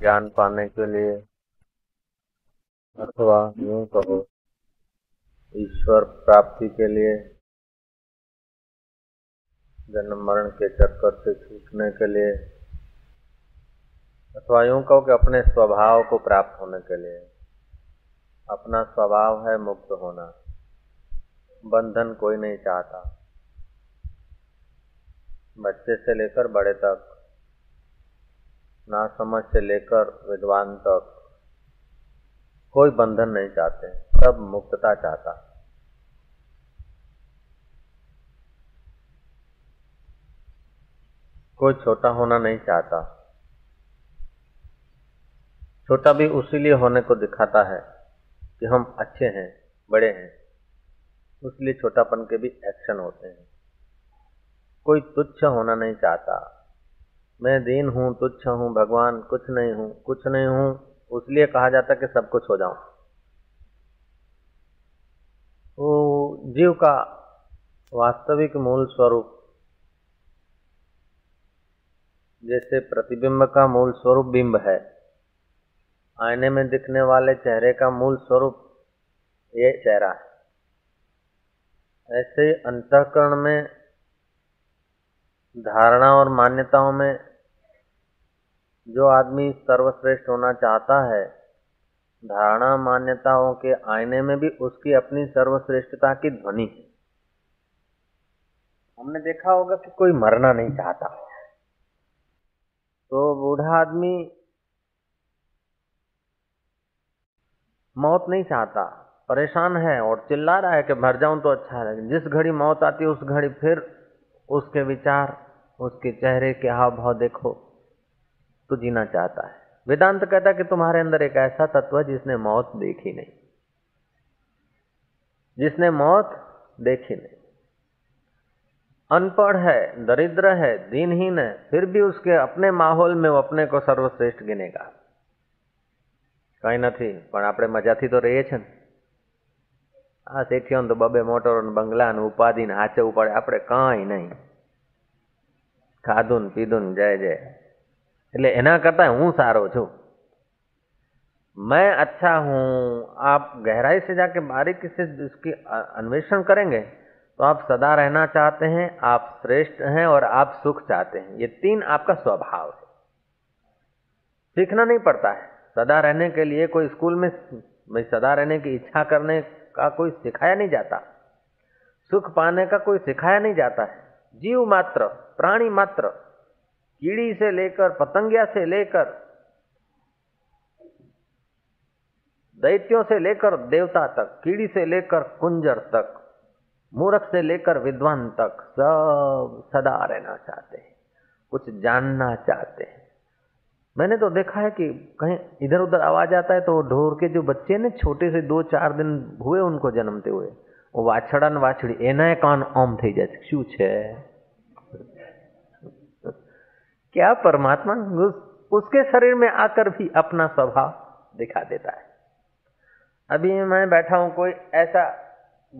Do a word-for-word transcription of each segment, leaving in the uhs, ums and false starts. ज्ञान पाने के लिए, अथवा यूं कहो ईश्वर प्राप्ति के लिए, जन्म मरण के चक्कर से छूटने के लिए, अथवा यूं कहो कि अपने स्वभाव को प्राप्त होने के लिए। अपना स्वभाव है मुक्त होना, बंधन कोई नहीं चाहता। बच्चे से लेकर बड़े तक, नासमझ से लेकर विद्वान तक, कोई बंधन नहीं चाहते, सब मुक्तता चाहता। कोई छोटा होना नहीं चाहता, छोटा भी उसी लिए होने को दिखाता है कि हम अच्छे हैं, बड़े हैं, उसलिए छोटापन के भी एक्शन होते हैं। कोई तुच्छ होना नहीं चाहता, मैं दीन हूँ, तुच्छ हूँ, भगवान कुछ नहीं हूँ, कुछ नहीं हूँ, उसलिए कहा जाता कि सब कुछ हो जाऊं। वो जीव का वास्तविक मूल स्वरूप, जैसे प्रतिबिंब का मूल स्वरूप बिंब है, आईने में दिखने वाले चेहरे का मूल स्वरूप ये चेहरा है। ऐसे अंतःकरण में, धारणा और मान्यताओं में जो आदमी सर्वश्रेष्ठ होना चाहता है, धारणा मान्यताओं के आईने में भी उसकी अपनी सर्वश्रेष्ठता की ध्वनि है। हमने देखा होगा कि कोई मरना नहीं चाहता, तो बूढ़ा आदमी मौत नहीं चाहता, परेशान है और चिल्ला रहा है कि मर जाऊं तो अच्छा है। जिस घड़ी मौत आती है उस घड़ी फिर उसके विचार, उसके चेहरे के हाव भाव देखो तो जीना चाहता है। वेदांत कहता है कि तुम्हारे अंदर एक ऐसा तत्व है जिसने मौत देखी नहीं, जिसने मौत देखी नहीं। अनपढ़ है, दरिद्र है, दीनहीन है, फिर भी उसके अपने माहौल में वो अपने को सर्वश्रेष्ठ गिनेगा। કઈ નથી, પણ આપણે મજાથી તો રહીએ છે ને। આ શેઠિયો ને તો બબે મોટરો ને બંગલા ને ઉપાધિ ને હાચે ઉપાડે, આપણે કઈ નહીં, ખાધું ને પીધું ને જાય જાય। એટલે એના કરતા હું સારો છું, મેં અચ્છા હું। આપ ગહેરાઈ સે જાકે બારીકી સે इसकी अन्वेषण करेंगे तो आप सदा रहना चाहते हैं, आप श्रेष्ठ हैं और आप सुख चाहते हैं। ये तीन आपका स्वभाव है, सीखना नहीं पड़ता है। सदा रहने के लिए कोई स्कूल में में सदा रहने की इच्छा करने का कोई सिखाया नहीं जाता, सुख पाने का कोई सिखाया नहीं जाता है। जीव मात्र, प्राणी मात्र, कीड़ी से लेकर पतंगिया से लेकर दैत्यों से लेकर देवता तक, कीड़ी से लेकर कुंजर तक, मूर्ख से लेकर विद्वान तक, सब सदा रहना चाहते हैं, कुछ जानना चाहते हैं। मैंने तो देखा है कि कहीं इधर उधर आवाज आता है तो ढोर के जो बच्चे ने छोटे से दो चार दिन हुए उनको जन्मते हुए, वो वाछड़ा ने वाछड़ी एना कान आम थी जाए, शू छे क्या परमात्मा उसके शरीर में आकर भी अपना स्वभाव दिखा देता है। अभी मैं बैठा हूं, कोई ऐसा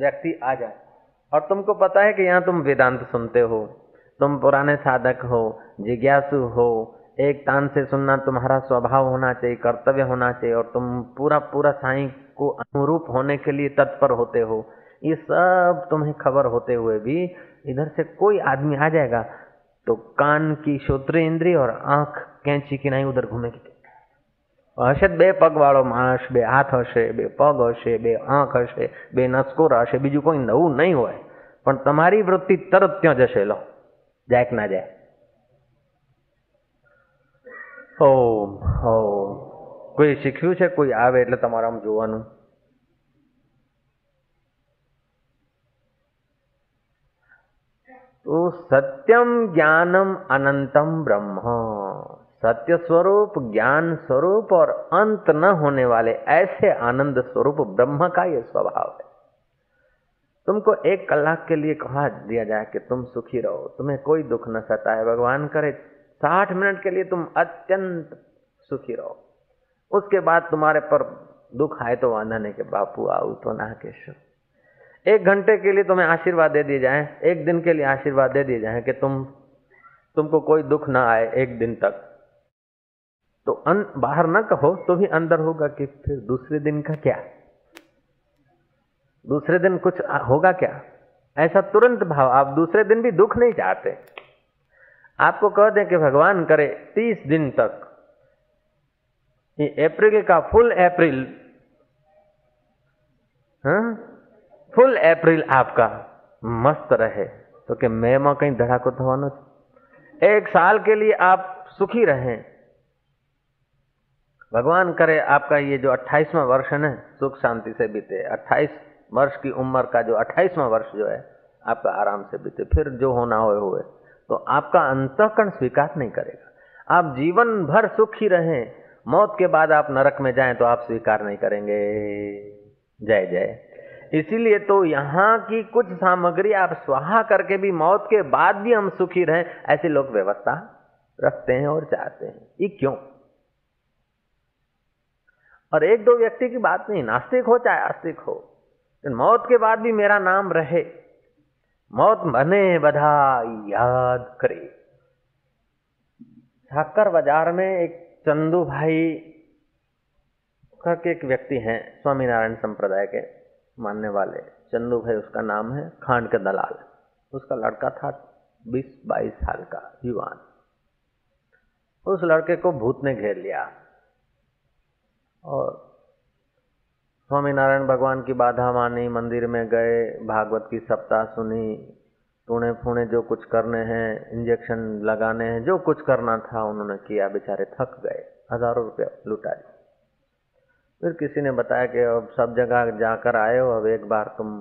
व्यक्ति आ जाए और तुमको पता है कि यहाँ तुम वेदांत सुनते हो, तुम पुराने साधक हो, जिज्ञासु हो, एक तान से सुनना तुम्हारा स्वभाव होना चाहिए, कर्तव्य होना चाहिए, और तुम पूरा पूरा साईं को अनुरूप होने के लिए तत्पर होते हो, ये सब तुम्हें खबर होते हुए भी इधर से कोई आदमी आ जाएगा तो कान की श्रोत्र इंद्रिय और आंख कैंची की नहीं उधर घूमेगी। हशे बे पग वालों माणस, बे हाथ हशे, बे पग हशे, बे आंख हशे, बे नसकोर हशे, बीजू कोई नवू नहीं होय, पण तमारी वृत्ति तरत त्यां जशे। लो जाए कि ना जाए, ओम ओम કોઈ શીખ્યું છે, કોઈ આવે એટલે તમારે આમ જોવાનું। તો સત્યમ જ્ઞાનમ અનંતમ બ્રહ્મ, સત્ય स्वरूप, ज्ञान स्वरूप और अंत न होने वाले ऐसे आनंद स्वरूप ब्रह्म का यह स्वभाव है। तुमको एक कलाक के लिए कहा दिया जाए कि तुम सुखी रहो, तुम्हें कोई दुख न सताए, भगवान करे साठ मिनट के लिए तुम अत्यंत सुखी रहो, उसके बाद तुम्हारे पर दुख आए तो वांधा नहीं के बापू आओ तो ना केशव। एक घंटे के लिए तुम्हें आशीर्वाद दे दिए जाए, एक दिन के लिए आशीर्वाद दे दिए जाए कि तुम तुमको कोई दुख ना आए एक दिन तक, तो अन, बाहर ना कहो तो भी अंदर होगा कि फिर दूसरे दिन का क्या, दूसरे दिन कुछ होगा क्या, ऐसा तुरंत भाव। आप दूसरे दिन भी दुख नहीं चाहते। आपको कह दें कि भगवान करे तीस दिन तक ये अप्रैल का फुल अप्रैल, हाँ फुल अप्रैल आपका मस्त रहे, तो कि मैं मां कहीं धड़ाको थवानो। एक साल के लिए आप सुखी रहें, भगवान करे आपका ये जो अट्ठाईसवां वर्ष है सुख शांति से बीते। अट्ठाईस वर्ष की उम्र का जो अट्ठाईसवां वर्ष जो है आपका आराम से बीते, फिर जो होना होए हुए। तो आपका अंतःकरण स्वीकार नहीं करेगा। आप जीवन भर सुखी रहें, मौत के बाद आप नरक में जाएं तो आप स्वीकार नहीं करेंगे। जय जय। इसीलिए तो यहाँ की कुछ सामग्री आप स्वाहा करके भी मौत के बाद भी हम सुखी रहें, ऐसे लोग व्यवस्था रखते हैं और चाहते हैं। ये क्यों? और एक दो व्यक्ति की बात नहीं, नास्तिक हो चाहे आस्तिक हो, मौत के बाद भी मेरा नाम रहे, मौत मने बधा याद करे। ठाकर बाजार में एक चंदू भाई करके एक व्यक्ति हैं, स्वामीनारायण संप्रदाय के मानने वाले, चंदू भाई उसका नाम है, खांड के दलाल। उसका लड़का था बीस बाईस साल का युवान। उस लड़के को भूत ने घेर लिया और स्वामीनारायण भगवान की बाधा मानी, मंदिर में गए, भागवत की सप्ताह सुनी, टूणे फूणे जो कुछ करने हैं, इंजेक्शन लगाने हैं, जो कुछ करना था उन्होंने किया। बेचारे थक गए, हजारों रुपया लुटा लिए। फिर किसी ने बताया कि अब सब जगह जाकर आए हो, अब एक बार तुम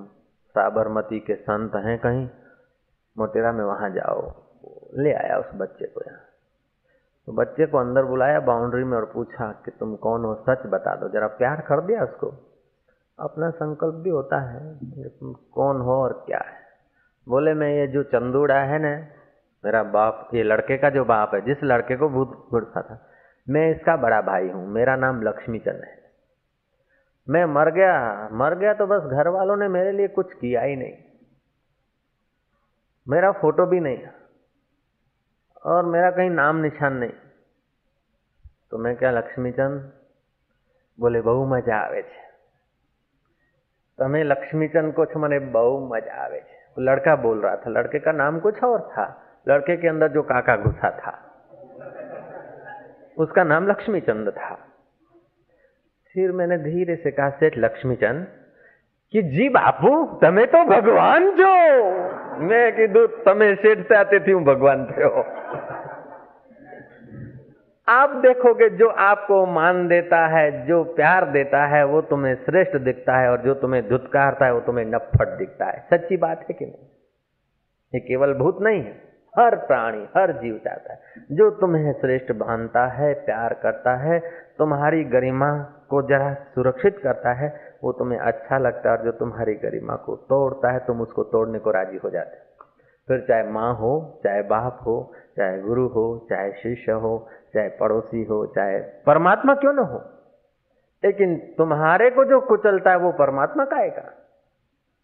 साबरमती के संत हैं कहीं मोटेरा में, वहाँ जाओ। ले आया उस बच्चे को यहाँ, तो बच्चे को अंदर बुलाया बाउंड्री में और पूछा कि तुम कौन हो, सच बता दो। जरा प्यार कर दिया उसको, अपना संकल्प भी होता है, तुम कौन हो और क्या है। बोले मैं ये जो चंदूड़ा है ना मेरा बाप, ये लड़के का जो बाप है जिस लड़के को भूत घुड़सा था, मैं इसका बड़ा भाई हूँ, मेरा नाम लक्ष्मीचंद है। मैं मर गया, मर गया तो बस घर वालों ने मेरे लिए कुछ किया ही नहीं, मेरा फोटो भी नहीं और मेरा कहीं नाम निशान नहीं, तो मैं क्या लक्ष्मीचंद। बोले बहु मजा आवे छे, तमे लक्ष्मीचंद को छो, मने बहु मजा आवे छे। वो लड़का बोल रहा था, लड़के का नाम कुछ और था, लड़के के अंदर जो काका घुसा था उसका नाम लक्ष्मीचंद था। फिर मैंने धीरे से कहा, सेठ लक्ष्मीचंद कि जी बापू तमे तो भगवान जो। मैं कीधु तमे सेठ आते थी, हूं भगवान थयो। आप देखोगे जो आपको मान देता है, जो प्यार देता है, वो तुम्हें श्रेष्ठ दिखता है, और जो तुम्हें धुतकारता है वो तुम्हें नफट दिखता है। सच्ची बात है कि नहीं? ये केवल भूत नहीं है, हर प्राणी हर जीव चाहता है जो तुम्हें श्रेष्ठ मानता है, प्यार करता है, तुम्हारी गरिमा को जरा सुरक्षित करता है, वो तुम्हें अच्छा लगता है। और जो तुम्हारी गरिमा को तोड़ता है तुम उसको तोड़ने को राजी हो जाते, फिर चाहे माँ हो, चाहे बाप हो, चाहे गुरु हो, चाहे शिष्य हो, चाहे पड़ोसी हो, चाहे परमात्मा क्यों न हो, लेकिन तुम्हारे को जो कुचलता है वो परमात्मा कहेगा।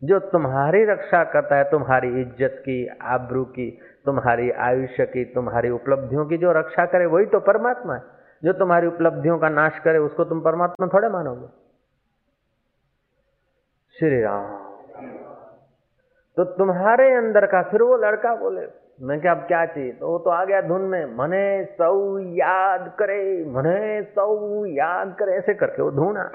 जो तुम्हारी रक्षा करता है, तुम्हारी इज्जत की, आबरू की, तुम्हारी आयुष्य की, तुम्हारी उपलब्धियों की जो रक्षा करे वही तो परमात्मा है। जो तुम्हारी उपलब्धियों का नाश करे उसको तुम परमात्मा थोड़े मानोगे। श्री राम। तो तुम्हारे अंदर का, फिर वो लड़का बोले मैं क्या, अब क्या चाहिए, तो वो तो आ गया धुन में, मने सौ याद करे, मने सौ याद करे, ऐसे करके वो धुन आ।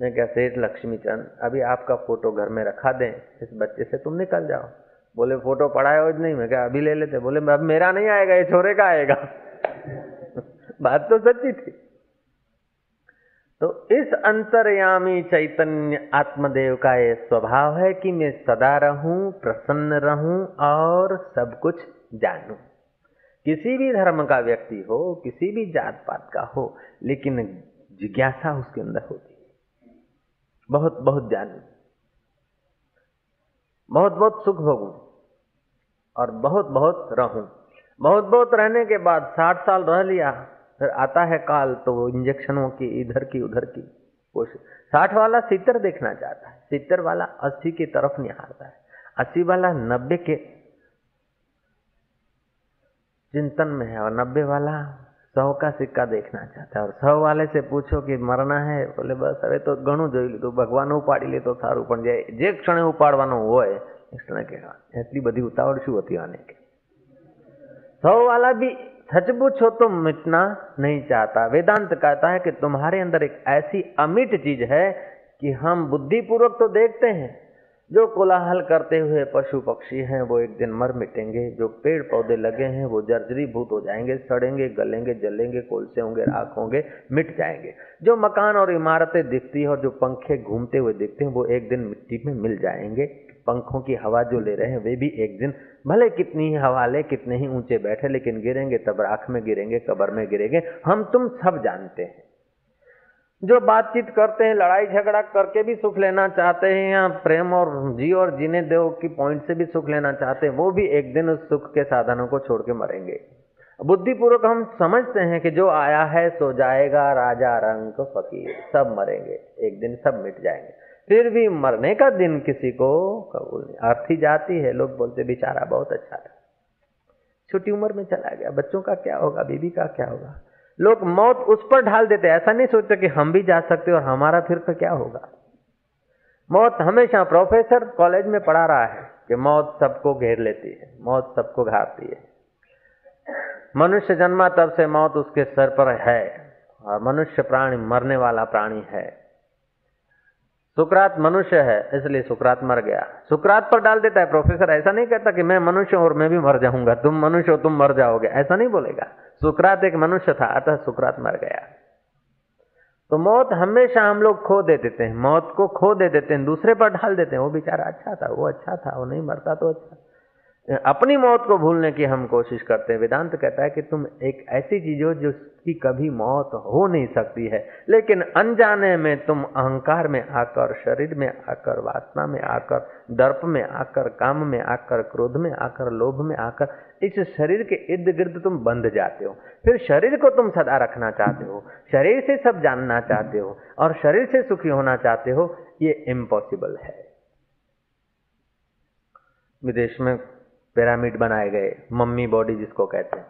मैं क्या सेठ लक्ष्मीचंद अभी आपका फोटो घर में रखा दें, इस बच्चे से तुम निकल जाओ। बोले फोटो पढ़ाया हो नहीं। मैं क्या अभी ले लेते। बोले अब मेरा नहीं आएगा, ये छोरे का आएगा। बात तो सच्ची थी। तो इस अंतर्यामी चैतन्य आत्मदेव का ये स्वभाव है कि मैं सदा रहूं, प्रसन्न रहूं और सब कुछ जानूं। किसी भी धर्म का व्यक्ति हो, किसी भी जात पात का हो, लेकिन जिज्ञासा उसके अंदर होती है, बहुत बहुत जानूं, बहुत बहुत सुख भोगूं और बहुत बहुत रहूं। बहुत बहुत रहने के बाद साठ साल रह लिया, फिर आता है काल, तो वो इंजेक्शनों की इधर की उधर की कोशिश। साठ वाला सितर देखना चाहता है, सितर वाला अस्सी की तरफ निहारता है, अस्सी वाला नब्बे के चिंतन में है, और नब्बे वाला सौ का सिक्का देखना चाहता है और सौ वाले से पूछो कि मरना है, बोले बस हवे तो ઘણું જોઈ લીધું, ભગવાન ઉપાડી લે તો સારું, પણ જે જે ક્ષણે ઉપાડવાનું હોય એ ક્ષણે કહેવા, એટલી બધી ઉતાવળ શું હતી આને કે सौ वाला भी सच पूछो तो मिटना नहीं चाहता। वेदांत कहता है कि तुम्हारे अंदर एक ऐसी अमिट चीज है कि हम बुद्धिपूर्वक तो देखते हैं, जो कोलाहल करते हुए पशु पक्षी हैं वो एक दिन मर मिटेंगे, जो पेड़ पौधे लगे हैं वो जर्जरीभूत हो जाएंगे, सड़ेंगे, गलेंगे, जलेंगे, कोलसे होंगे, राख होंगे, मिट जाएंगे। जो मकान और इमारतें दिखती हैं और जो पंखे घूमते हुए दिखते हैं वो एक दिन मिट्टी में मिल जाएंगे। पंखों की हवा जो ले रहे हैं वे भी एक दिन भले कितनी ही हवा ले, कितने ही ऊंचे बैठे, लेकिन गिरेंगे, तब राख में गिरेंगे, कब्र में गिरेंगे। हम तुम सब जानते हैं। जो बातचीत करते हैं, लड़ाई झगड़ा करके भी सुख लेना चाहते हैं, या प्रेम और जी और जीने दो की पॉइंट से भी सुख लेना चाहते हैं, वो भी एक दिन उस सुख के साधनों को छोड़ के मरेंगे। बुद्धिपूर्वक हम समझते हैं कि जो आया है सो जाएगा, राजा रंक फकीर सब मरेंगे, एक दिन सब मिट जाएंगे, फिर भी मरने का दिन किसी को कबूल नहीं। अर्थी जाती है, लोग बोलते बेचारा बहुत अच्छा था, छोटी उम्र में चला गया, बच्चों का क्या होगा, बीबी का क्या होगा, लोग मौत उस पर ढाल देते। ऐसा नहीं सोचते कि हम भी जा सकते और हमारा फिर तो क्या होगा। मौत हमेशा, प्रोफेसर कॉलेज में पढ़ा रहा है कि मौत सबको घेर लेती है, मौत सबको घातती है। मनुष्य जन्मा तब से मौत उसके सर पर है और मनुष्य प्राणी मरने वाला प्राणी है। सुकरात मनुष्य है इसलिए सुकरात मर गया, सुकरात पर डाल देता है प्रोफेसर। ऐसा नहीं कहता कि मैं मनुष्य हूं और मैं भी मर जाऊंगा, तुम मनुष्य हो तुम मर जाओगे, ऐसा नहीं बोलेगा। सुकरात एक मनुष्य था, अतः सुकरात मर गया। तो मौत हमेशा हम लोग खो दे देते हैं, मौत को खो दे देते हैं, दूसरे पर ढाल देते हैं। वो बेचारा अच्छा था, वो अच्छा था, वो नहीं मरता तो अच्छा। अपनी मौत को भूलने की हम कोशिश करते हैं। वेदांत कहता है कि तुम एक ऐसी चीज हो जो कि कभी मौत हो नहीं सकती है, लेकिन अनजाने में तुम अहंकार में आकर, शरीर में आकर, वासना में आकर, दर्प में आकर, काम में आकर, क्रोध में आकर, लोभ में आकर, इस शरीर के इर्द गिर्द तुम बंध जाते हो। फिर शरीर को तुम सदा रखना चाहते हो, शरीर से सब जानना चाहते हो और शरीर से सुखी होना चाहते हो, ये इम्पॉसिबल है। विदेश में पिरामिड बनाए गए, मम्मी बॉडी जिसको कहते हैं,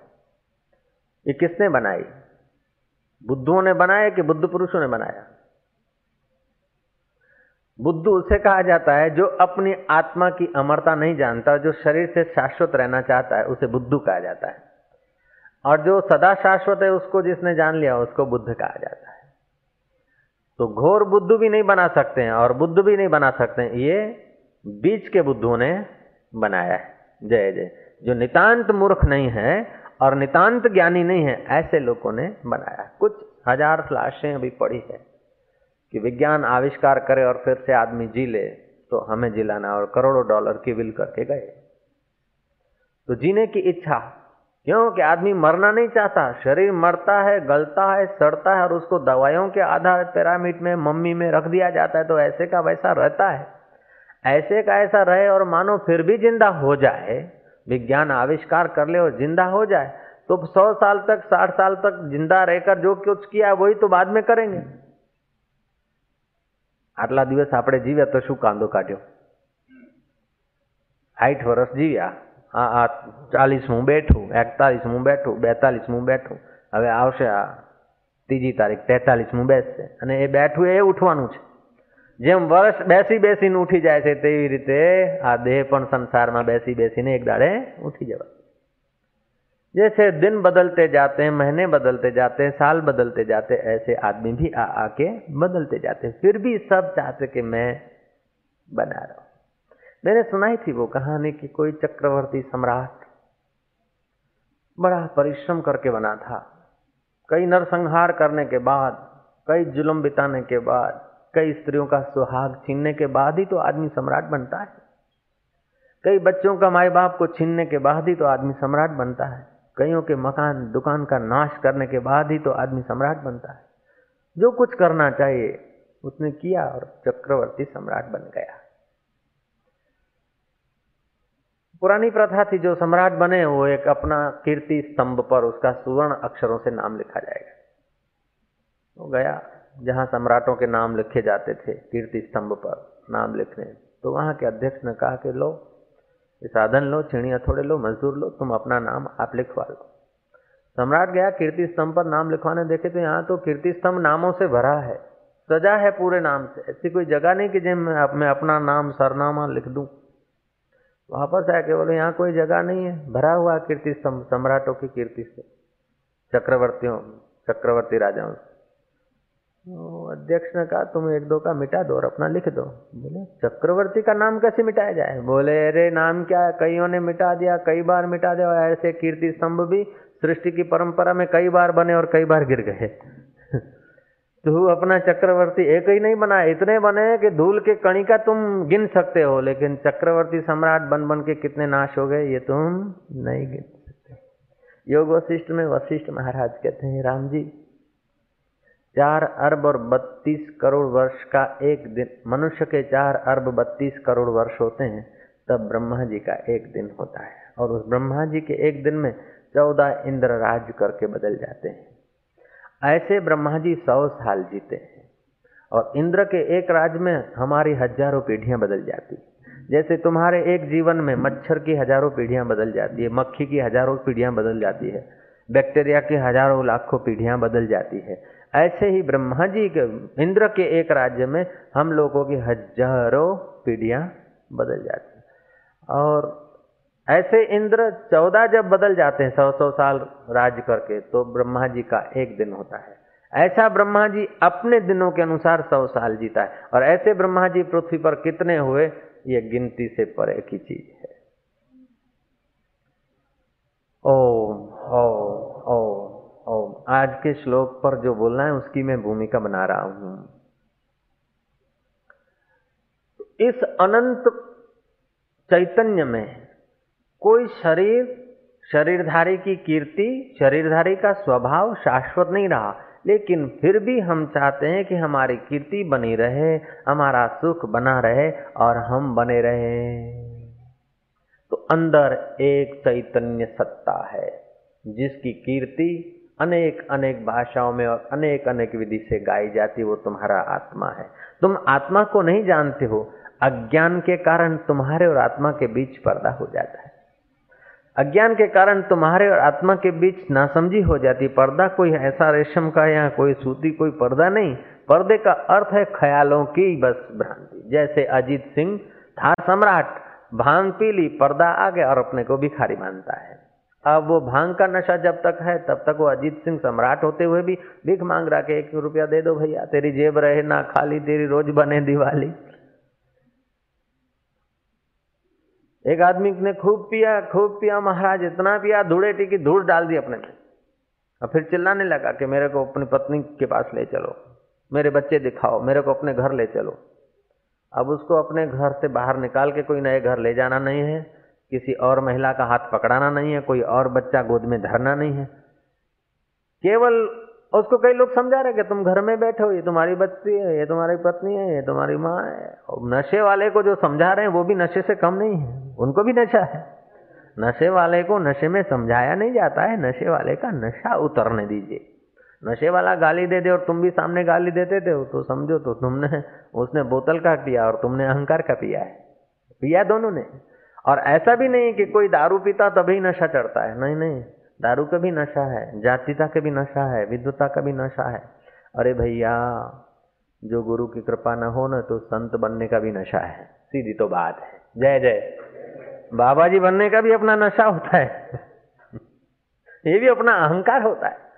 ये किसने बनाई? बुद्धों ने बनाया कि बुद्ध पुरुषों ने बनाया? बुद्ध उसे कहा जाता है जो अपनी आत्मा की अमरता नहीं जानता, जो शरीर से शाश्वत रहना चाहता है उसे बुद्धू कहा जाता है, और जो सदा शाश्वत है उसको जिसने जान लिया उसको बुद्ध कहा जाता है। तो घोर बुद्धू भी नहीं बना सकते हैं और बुद्ध भी नहीं बना सकते हैं, ये बीच के बुद्धों ने बनाया है। जय जय। जो नितांत मूर्ख नहीं है और नितांत ज्ञानी नहीं है, ऐसे लोगों ने बनाया। कुछ हजार फ्लाशें अभी पड़ी है कि विज्ञान आविष्कार करे और फिर से आदमी जी ले तो हमें जिलाना, और करोड़ों डॉलर की बिल करके गए। तो जीने की इच्छा क्यों? कि आदमी मरना नहीं चाहता, शरीर मरता है, गलता है, सड़ता है और उसको दवाइयों के आधार पिरामिड में, मम्मी में रख दिया जाता है, तो ऐसे का वैसा रहता है। ऐसे का ऐसा रहे और मानो फिर भी जिंदा हो जाए, विज्ञान आविष्कार कर ले और जिंदा हो जाए, तो सौ साल तक, साठ साल तक जिंदा रहकर जो कुछ किया वही तो बाद में करेंगे। आटला दिवस आपड़े जीव्या तो शू कांदो काट्यो, आठ वर्ष जीव्या, आ चालीसमु बैठू, एकतालीसमु बैठू, बेतालीसमु बैठू, हवे आवशे आ तीजी तारीख तेतालीसमु બેસશે, અને એ બેઠું એ ઉઠવાનું છે। જેમ વર્ષ બેસી બેસીને ઉઠી જાય છે તેવી રીતે આ દેહ પણ સંસારમાં બેસી બેસીને એક દાડે ઉઠી જવાય। जैसे दिन बदलते जाते हैं, महीने बदलते जाते हैं, साल बदलते जाते हैं, ऐसे आदमी भी आ आके बदलते जाते हैं। फिर भी सब चाहते कि मैं बना रहा हूं। मैंने सुनाई थी वो कहानी कि कोई चक्रवर्ती सम्राट बड़ा परिश्रम करके बना था, कई नरसंहार करने के बाद, कई जुल्म बिताने के बाद, कई स्त्रियों का सुहाग छीनने के बाद ही तो आदमी सम्राट बनता है, कई बच्चों का माई बाप को छीनने के बाद ही तो आदमी सम्राट बनता है, कईयों के मकान दुकान का नाश करने के बाद ही तो आदमी सम्राट बनता है। जो कुछ करना चाहिए उसने किया और चक्रवर्ती सम्राट बन गया। पुरानी प्रथा थी जो सम्राट बने वो एक अपना कीर्ति स्तंभ पर उसका सुवर्ण अक्षरों से नाम लिखा जाएगा। वो गया जहां सम्राटों के नाम लिखे जाते थे, कीर्ति स्तंभ पर नाम लिखने, तो वहां के अध्यक्ष ने कहा कि लो साधन लो, छिणी हथौड़े लो, मजदूर लो, तुम अपना नाम आप लिखवा लो। सम्राट गया कीर्ति स्तंभ पर नाम लिखवाने देखे तो यहाँ तो कीर्ति स्तंभ नामों से भरा है, सजा है पूरे नाम से, ऐसी कोई जगह नहीं कि जिसमें मैं अपना नाम सरनामा लिख दूं। वापस आके बोले यहाँ कोई जगह नहीं है, भरा हुआ कीर्ति स्तंभ सम्राटों की कीर्ति से, चक्रवर्तियों चक्रवर्ती राजाओं से। तो अध्यक्ष ने कहा तुम एक दो का मिटा दो और अपना लिख दो। बोले चक्रवर्ती का नाम कैसे मिटाया जाए? बोले अरे नाम क्या है, कईयों ने मिटा दिया, कई बार मिटा दिया, ऐसे कीर्ति स्तंभ भी सृष्टि की परंपरा में कई बार बने और कई बार गिर गए। तू अपना चक्रवर्ती एक ही नहीं बना, इतने बने कि धूल के कणिका तुम गिन सकते हो, लेकिन चक्रवर्ती सम्राट बन बन के कितने नाश हो गए ये तुम नहीं गिन सकते। योग वशिष्ठ में वशिष्ठ महाराज कहते हैं, राम जी चार अरब और बत्तीस करोड़ वर्ष का एक दिन, मनुष्य के चार अरब बत्तीस करोड़ वर्ष होते हैं, तब ब्रह्मा जी का एक दिन होता है, और उस ब्रह्मा जी के एक दिन में चौदह इंद्र राज करके बदल जाते हैं। ऐसे ब्रह्मा जी सौ साल जीते हैं, और इंद्र के एक राज में हमारी हजारों पीढ़ियां बदल जाती है। जैसे तुम्हारे एक जीवन में मच्छर की हजारों पीढ़ियां बदल जाती है, मक्खी की हजारों पीढ़ियां बदल जाती है, बैक्टीरिया की हजारों लाखों पीढ़ियां बदल जाती है, ऐसे ही ब्रह्मा जी के इंद्र के एक राज्य में हम लोगों की हजारों पीढ़ियां बदल जाती हैं। और ऐसे इंद्र चौदह जब बदल जाते हैं सौ सौ साल राज करके, तो ब्रह्मा जी का एक दिन होता है। ऐसा ब्रह्मा जी अपने दिनों के अनुसार सौ साल जीता है, और ऐसे ब्रह्मा जी पृथ्वी पर कितने हुए ये गिनती से परे की चीज है। ओम ओम ओम ओम। आज के श्लोक पर जो बोलना है उसकी मैं भूमिका बना रहा हूं। इस अनंत चैतन्य में कोई शरीर, शरीरधारी की कीर्ति, शरीरधारी का स्वभाव शाश्वत नहीं रहा, लेकिन फिर भी हम चाहते हैं कि हमारी कीर्ति बनी रहे, हमारा सुख बना रहे और हम बने रहे। तो अंदर एक चैतन्य सत्ता है जिसकी कीर्ति अनेक अनेक भाषाओं में और अनेक अनेक विधि से गाई जाती, वो तुम्हारा आत्मा है। तुम आत्मा को नहीं जानते हो, अज्ञान के कारण तुम्हारे और आत्मा के बीच पर्दा हो जाता है। अज्ञान के कारण तुम्हारे और आत्मा के बीच नासमझी हो जाती। पर्दा कोई ऐसा रेशम का या कोई सूती कोई पर्दा नहीं, पर्दे का अर्थ है ख्यालों की बस भ्रांति। जैसे अजीत सिंह था सम्राट, भांग पी ली, पर्दा आ गया और अपने को भिखारी मानता है। अब वो भांग का नशा जब तक है तब तक वो अजीत सिंह सम्राट होते हुए भी भीख मांग रहा के एक रुपया दे दो भैया, तेरी जेब रहे ना खाली, तेरी रोज बने दिवाली। एक आदमी ने खूब पिया खूब पिया महाराज, इतना पिया धूड़े टिकी धूड़ डाल दी अपने में, और फिर चिल्लाने लगा कि मेरे को अपनी पत्नी के पास ले चलो, मेरे बच्चे दिखाओ, मेरे को अपने घर ले चलो। अब उसको अपने घर से बाहर निकाल के कोई नए घर ले जाना नहीं है, किसी और महिला का हाथ पकड़ाना नहीं है, कोई और बच्चा गोद में धरना नहीं है। केवल उसको कई लोग समझा रहे कि तुम घर में बैठे हो, ये तुम्हारी बच्ची है, ये तुम्हारी पत्नी है, ये तुम्हारी माँ है। और नशे वाले को जो समझा रहे हैं वो भी नशे से कम नहीं है, उनको भी नशा है। नशे वाले को नशे में समझाया नहीं जाता है, नशे वाले का नशा उतरने दीजिए। नशे वाला गाली दे दे और तुम भी सामने गाली देते थे तो समझो तो तुमने, उसने बोतल का पिया और तुमने अहंकार का पिया है, पिया दोनों ने। और ऐसा भी नहीं कि कोई दारू पीता तभी नशा चढ़ता है, नहीं नहीं, दारू का भी नशा है, जातिता का भी नशा है, विद्वता का भी नशा है। अरे भैया, जो गुरु की कृपा न हो ना तो संत बनने का भी नशा है, सीधी तो बात है। जय जय। बाबा जी बनने का भी अपना नशा होता है, ये भी अपना अहंकार होता है।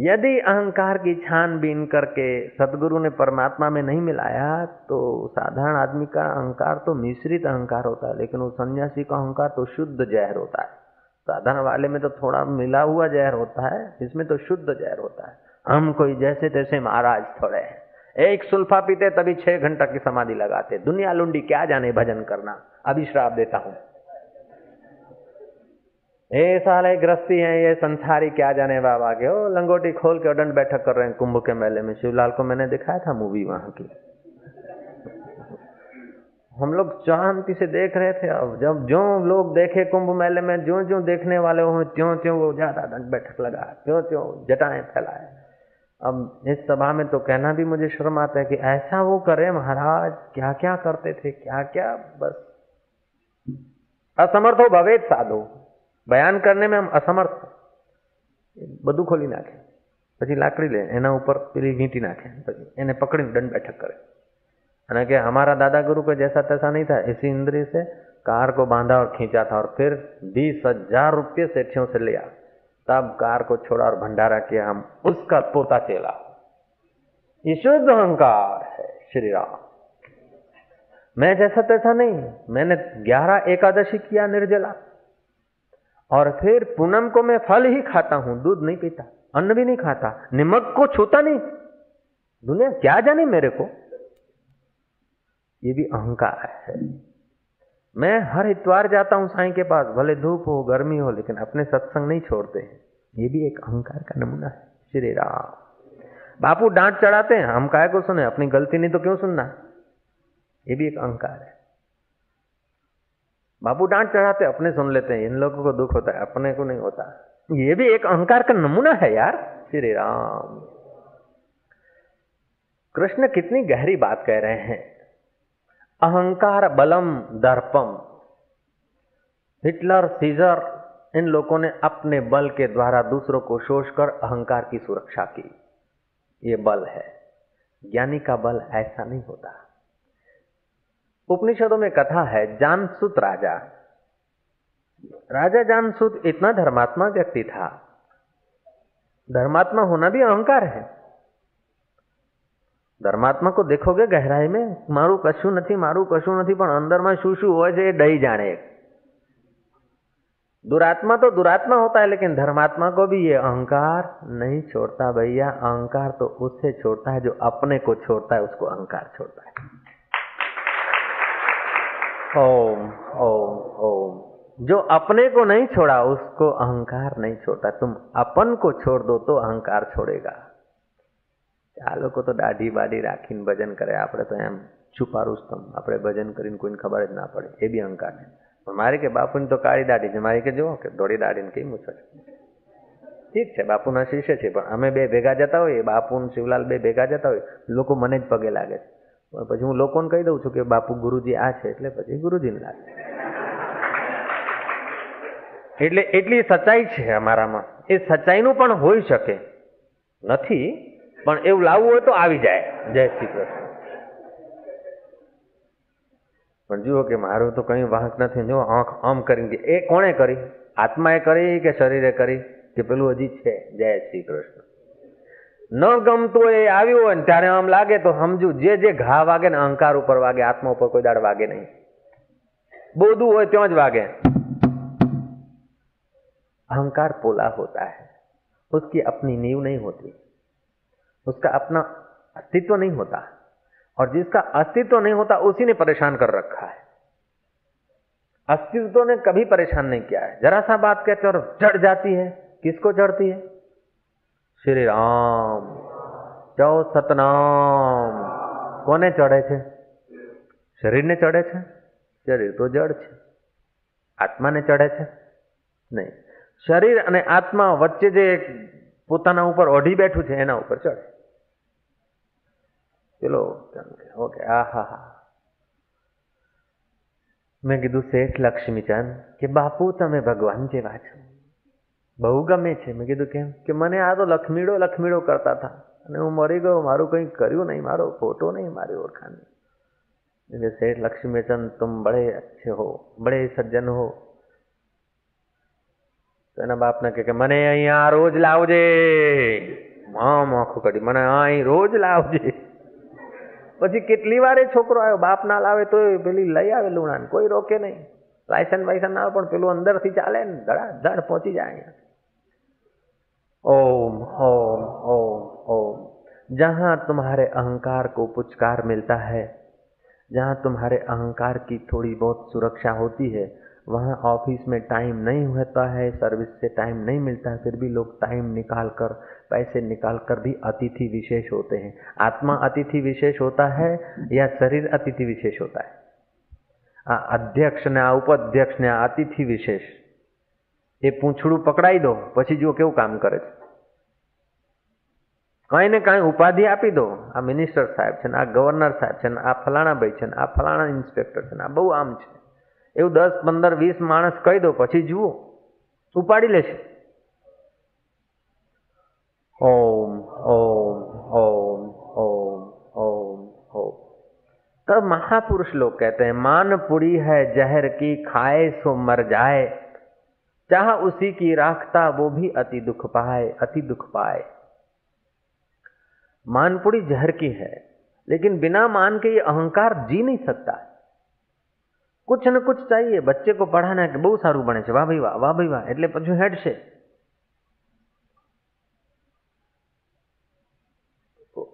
यदि अहंकार की छानबीन करके सदगुरु ने परमात्मा में नहीं मिलाया तो साधारण आदमी का अहंकार तो मिश्रित अहंकार होता है, लेकिन वो सन्यासी का अहंकार तो शुद्ध जहर होता है। साधारण वाले में तो थोड़ा मिला हुआ जहर होता है, इसमें तो शुद्ध जहर होता है। हम कोई जैसे तैसे महाराज थोड़े हैं, एक सुल्फा पीते तभी छह घंटा की समाधि लगाते। दुनिया लुंडी क्या जाने भजन करना, अभी श्राप देता हूँ। ये सारे गृहस्थी हैं, ये संसारी क्या जाने बाबा के, ओ लंगोटी खोल के उदंड बैठक कर रहे हैं कुंभ के मेले में। शिवलाल को मैंने दिखाया था मूवी वहां की, हम लोग शांति से देख रहे थे। अब जब जो लोग देखे कुंभ मेले में, जो जो देखने वाले हो त्यों त्यों वो ज्यादा दंड बैठक लगा, त्यों त्यों जटाएं फैलाए। अब इस सभा में तो कहना भी मुझे शर्म आता है कि ऐसा वो करे महाराज, क्या क्या करते थे, क्या क्या। बस असमर्थ हो भवेद साधो, बयान करने में हम असमर्थ। બધું ખોલી નાખે, પછી લાકડી લે, એના ઉપર પેલી વીંટી નાખે, પછી એને પકડીને દંડ બેઠક કરે અને કે हमारा दादा गुरु को जैसा तैसा नहीं था, इसी इंद्री से कार को बांधा और खींचा था और फिर बीस हजार रुपये सेठियों से लिया, तब कार को छोड़ा और भंडारा किया, हम उसका पोता चेला। ये शुद्ध अहंकार है। श्री राम, मैं जैसा तैसा नहीं, मैंने ग्यारह एकादशी किया निर्जला और फिर पूनम को मैं फल ही खाता हूं, दूध नहीं पीता, अन्न भी नहीं खाता, नमक को छूता नहीं, दुनिया क्या जाने मेरे को। ये भी अहंकार है। मैं हर इतवार जाता हूं साईं के पास, भले धूप हो गर्मी हो, लेकिन अपने सत्संग नहीं छोड़ते हैं। ये भी एक अहंकार का नमूना है। श्री राम, बापू डांट चढ़ाते हैं, हम काहे को सुने, अपनी गलती नहीं तो क्यों सुनना। ये भी एक अहंकार है। बापू डांट चढ़ाते अपने सुन लेते हैं, इन लोगों को दुख होता है, अपने को नहीं होता। ये भी एक अहंकार का नमूना है यार। श्री राम, कृष्ण कितनी गहरी बात कह रहे हैं। अहंकार बलम दर्पम। हिटलर सीजर इन लोगों ने अपने बल के द्वारा दूसरों को शोषकर अहंकार की सुरक्षा की। ये बल है। ज्ञानी का बल ऐसा नहीं होता। उपनिषदों में कथा है, जानसूत राजा, राजा जानसूत इतना धर्मात्मा व्यक्ति था। धर्मात्मा होना भी अहंकार है। धर्मात्मा को देखोगे गहराई में, मारू कशु नहीं, मारू कशु नहीं, पर अंदर में शू शू हो जाए डही जाने। दुरात्मा तो दुरात्मा होता है, लेकिन धर्मात्मा को भी ये अहंकार नहीं छोड़ता। भैया, अहंकार तो उससे छोड़ता है जो अपने को छोड़ता है, उसको अहंकार छोड़ता है। ओम ओम ओम। जो अपने को नहीं छोड़ा उसको अहंकार नहीं छोड़ता। तुम अपन को छोड़ दो तो अहंकार छोड़ेगा। આ લોકો તો દાઢી બાઢી રાખીને ભજન કરે, આપણે તો એમ છુપા રુસ્તમ, આપણે ભજન કરીને કોઈને ખબર જ ના પડે, એ બી અહંકાર છે। પણ મારી કે બાપુની તો કાળી દાઢી છે, મારી કે જુઓ કે દોડી દાઢીને કઈ મૂછો છે। ઠીક છે, બાપુના શિષ્ય છે, પણ અમે બે ભેગા જતા હોઈએ, બાપુ અને શિવલાલ બે ભેગા જતા હોય, લોકો મને જ પગે લાગે છે। પછી હું લોકોને કહી દઉં છું કે બાપુ ગુરુજી આ છે, એટલે પછી ગુરુજીને લાગે। એટલે એટલી સચ્ચાઈ છે અમારામાં। એ સચ્ચાઈનું પણ હોઈ શકે, નથી પણ એવું લાવવું હોય તો આવી જાય। જય શ્રી કૃષ્ણ। પણ જુઓ કે મારું તો કઈ વાંક નથી, જો આંખ આમ કરીને, એ કોણે કરી, આત્માએ કરી કે શરીરે કરી, કે પેલું હજી છે। જય શ્રી કૃષ્ણ। ન ગમતું હોય, એ આવ્યું હોય ને ત્યારે આમ લાગે તો સમજુ, જે જે ઘા વાગે ને અહંકાર ઉપર વાગે, આત્મા ઉપર કોઈ દાડ વાગે નહીં। બોધું હોય ત્યાં જ વાગે। અહંકાર પોલા હોતા હૈ, उसकी अपनी नींव नहीं होती, उसका अपना अस्तित्व नहीं होता, और जिसका अस्तित्व नहीं होता उसी ने परेशान कर रखा है। अस्तित्व ने कभी परेशान नहीं किया है। जरा सा बात कहते और चढ़ जाती है। किसको चढ़ती है? श्री राम जो सतनाम। कोने चढ़े छे? शरीर ने चढ़े छे? शरीर तो जड़ छे। आत्मा ने चढ़े छे? नहीं। शरीर अने आत्मा वच्चे जे પોતાના ઉપર ઓઢી બેઠું છે એના ઉપર ચડે। ચલો ઓકે, આ હા હા મેં કીધું શેઠ લક્ષ્મીચંદ કે બાપુ તમે ભગવાન જેવા છો, બહુ ગમે છે। મેં કીધું કેમ? કે મને આ તો લખમીડો લખમીડો કરતા હતા અને હું મરી ગયો, મારું કંઈ કર્યું નહીં, મારો ફોટો નહીં, મારી ઓળખાણ નહીં। એટલે શેઠ લક્ષ્મીચંદ તુમ બડે અચ્છે હો, બડે સજ્જન हो। तो एना बाप ने कहे मने अँ रोज लावजे। आम आँखों कड़ी मने अँ रोज लावजे। पछी केटली वारे छोकरो आयो, बाप ना लावे तो पेली लई आवे लूणाने, कोई रोके नहीं। लाइसेंस वाइसेंस ना पण पेलो अंदर थी चाले ने धड़ाधड़ पहुंची जाए। ओम ओम ओम ओम। जहां तुम्हारे अहंकार को पुचकार मिलता है, जहां तुम्हारे अहंकार की थोड़ी बहुत सुरक्षा होती है, वहाँ ऑफिस में टाइम नहीं होता है, सर्विस से टाइम नहीं मिलता है, फिर भी लोग टाइम निकाल कर, पैसे निकाल कर भी अतिथि विशेष होते हैं। आत्मा अतिथि विशेष होता है या शरीर अतिथि विशेष होता है? आ अध्यक्ष ने आ उपाध्यक्ष ने आ अतिथि विशेष ये पूंछड़ू पकड़ाई दो पछी जो केवुं काम करे छे। कहीं ने कहीं उपाधि आपी दो। आ मिनिस्टर साहेब छे, आ गवर्नर साहेब छे, आ फलाणा भाई छे, आ फलाणा इंस्पेक्टर छे, आ बहु आम छे। એવું દસ પંદર વીસ માણસ કહી દો, પછી જુઓ ઉપાડી લેશે। ओम ओम ओम ओम ओम ओम। तब महापुरुष लोग कहते हैं, मान पूरी है जहर की, खाए सो मर जाए, चाह उसी की राखता वो भी अति दुख पाए, अति दुख पाए। मानपुड़ी जहर की है, लेकिन बिना मान के ये अहंकार जी नहीं सकता। कुछ न कुछ चाहिए, बच्चे को पढ़ाना है कि बहुत सारू बने छे, वाह भाई वाह, वाह भाई वाह, એટલે પછી હેડ છે।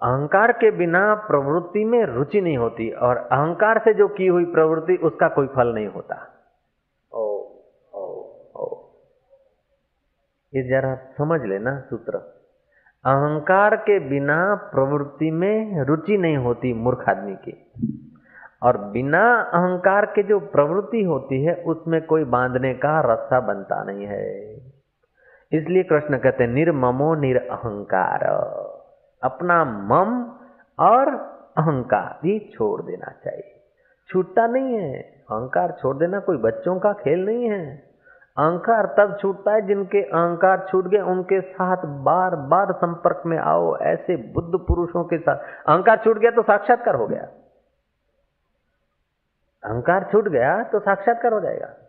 अहंकार के बिना प्रवृत्ति में रुचि नहीं होती, और अहंकार से जो की हुई प्रवृत्ति उसका कोई फल नहीं होता। ओ ओ ओ, ये जरा समझ लेना सूत्र। अहंकार के बिना प्रवृत्ति में रुचि नहीं होती मूर्ख आदमी की, और बिना अहंकार के जो प्रवृत्ति होती है उसमें कोई बांधने का रस्सा बनता नहीं है। इसलिए कृष्ण कहते हैं निर्ममो निरअहंकार। अपना मम और अहंकार ये छोड़ देना चाहिए। छूटता नहीं है अहंकार, छोड़ देना कोई बच्चों का खेल नहीं है। अहंकार तब छूटता है, जिनके अहंकार छूट गए उनके साथ बार बार संपर्क में आओ। ऐसे बुद्ध पुरुषों के साथ अहंकार छूट गया तो साक्षात्कार हो गया, अहंकार छूट गया तो साक्षात्कार हो जाएगा।